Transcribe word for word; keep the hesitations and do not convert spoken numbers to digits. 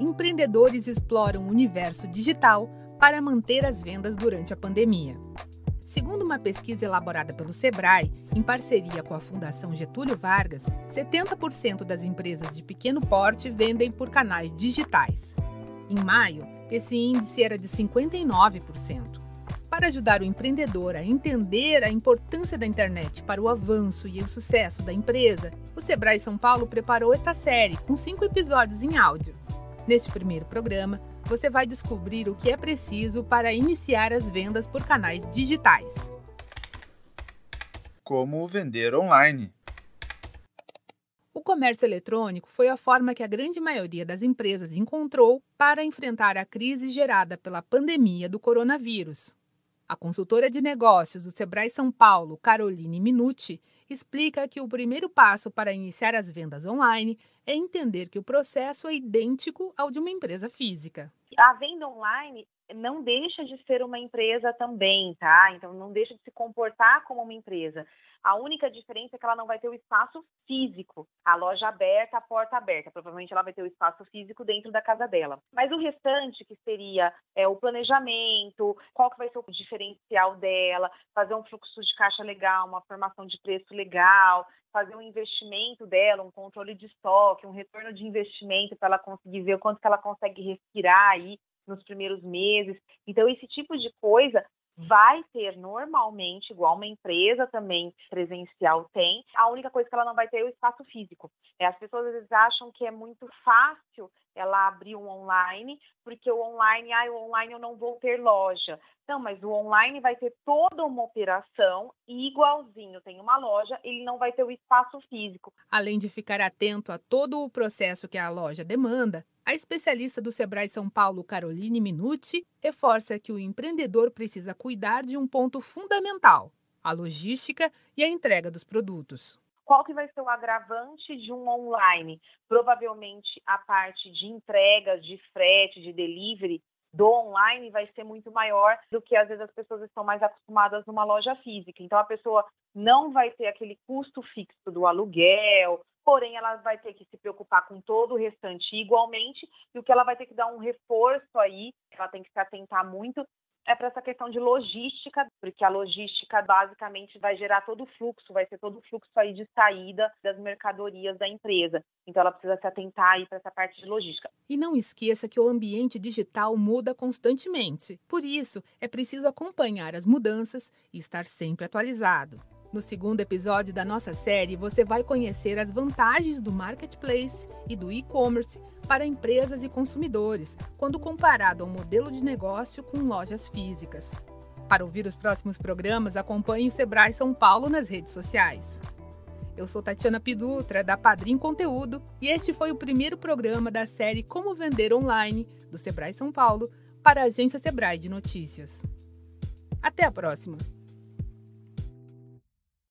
empreendedores exploram o universo digital para manter as vendas durante a pandemia. Segundo uma pesquisa elaborada pelo Sebrae, em parceria com a Fundação Getúlio Vargas, setenta por cento das empresas de pequeno porte vendem por canais digitais. Em maio, esse índice era de cinquenta e nove por cento. Para ajudar o empreendedor a entender a importância da internet para o avanço e o sucesso da empresa, o Sebrae São Paulo preparou essa série com cinco episódios em áudio. Neste primeiro programa, você vai descobrir o que é preciso para iniciar as vendas por canais digitais. Como vender online? O comércio eletrônico foi a forma que a grande maioria das empresas encontrou para enfrentar a crise gerada pela pandemia do coronavírus. A consultora de negócios do Sebrae São Paulo, Caroline Minucci, explica que o primeiro passo para iniciar as vendas online é entender que o processo é idêntico ao de uma empresa física. A venda online não deixa de ser uma empresa também, tá? Então, não deixa de se comportar como uma empresa. A única diferença é que ela não vai ter o espaço físico, a loja aberta, a porta aberta. Provavelmente ela vai ter o espaço físico dentro da casa dela. Mas o restante, que seria é, o planejamento, qual que vai ser o diferencial dela, fazer um fluxo de caixa legal, uma formação de preço legal, fazer um investimento dela, um controle de estoque, um retorno de investimento para ela conseguir ver o quanto que ela consegue respirar aí nos primeiros meses. Então, esse tipo de coisa vai ter normalmente, igual uma empresa também presencial tem. A única coisa que ela não vai ter é o espaço físico. É, as pessoas às vezes acham que é muito fácil ela abrir um online, porque o online, ah, o online eu não vou ter loja. Não, mas o online vai ter toda uma operação e igualzinho tem uma loja, ele não vai ter o espaço físico. Além de ficar atento a todo o processo que a loja demanda, a especialista do Sebrae São Paulo, Caroline Minucci, reforça que o empreendedor precisa cuidar de um ponto fundamental, a logística e a entrega dos produtos. Qual que vai ser o agravante de um online? Provavelmente a parte de entrega, de frete, de delivery do online vai ser muito maior do que às vezes as pessoas estão mais acostumadas numa loja física. Então a pessoa não vai ter aquele custo fixo do aluguel, porém ela vai ter que se preocupar com todo o restante igualmente, e o que ela vai ter que dar um reforço aí, ela tem que se atentar muito, é para essa questão de logística, porque a logística basicamente vai gerar todo o fluxo, vai ser todo o fluxo aí de saída das mercadorias da empresa. Então ela precisa se atentar aí para essa parte de logística. E não esqueça que o ambiente digital muda constantemente. Por isso, é preciso acompanhar as mudanças e estar sempre atualizado. No segundo episódio da nossa série, você vai conhecer as vantagens do marketplace e do e-commerce para empresas e consumidores, quando comparado ao modelo de negócio com lojas físicas. Para ouvir os próximos programas, acompanhe o Sebrae São Paulo nas redes sociais. Eu sou Tatiana Pedutra, da Padrim Conteúdo, e este foi o primeiro programa da série Como Vender Online, do Sebrae São Paulo, para a agência Sebrae de Notícias. Até a próxima!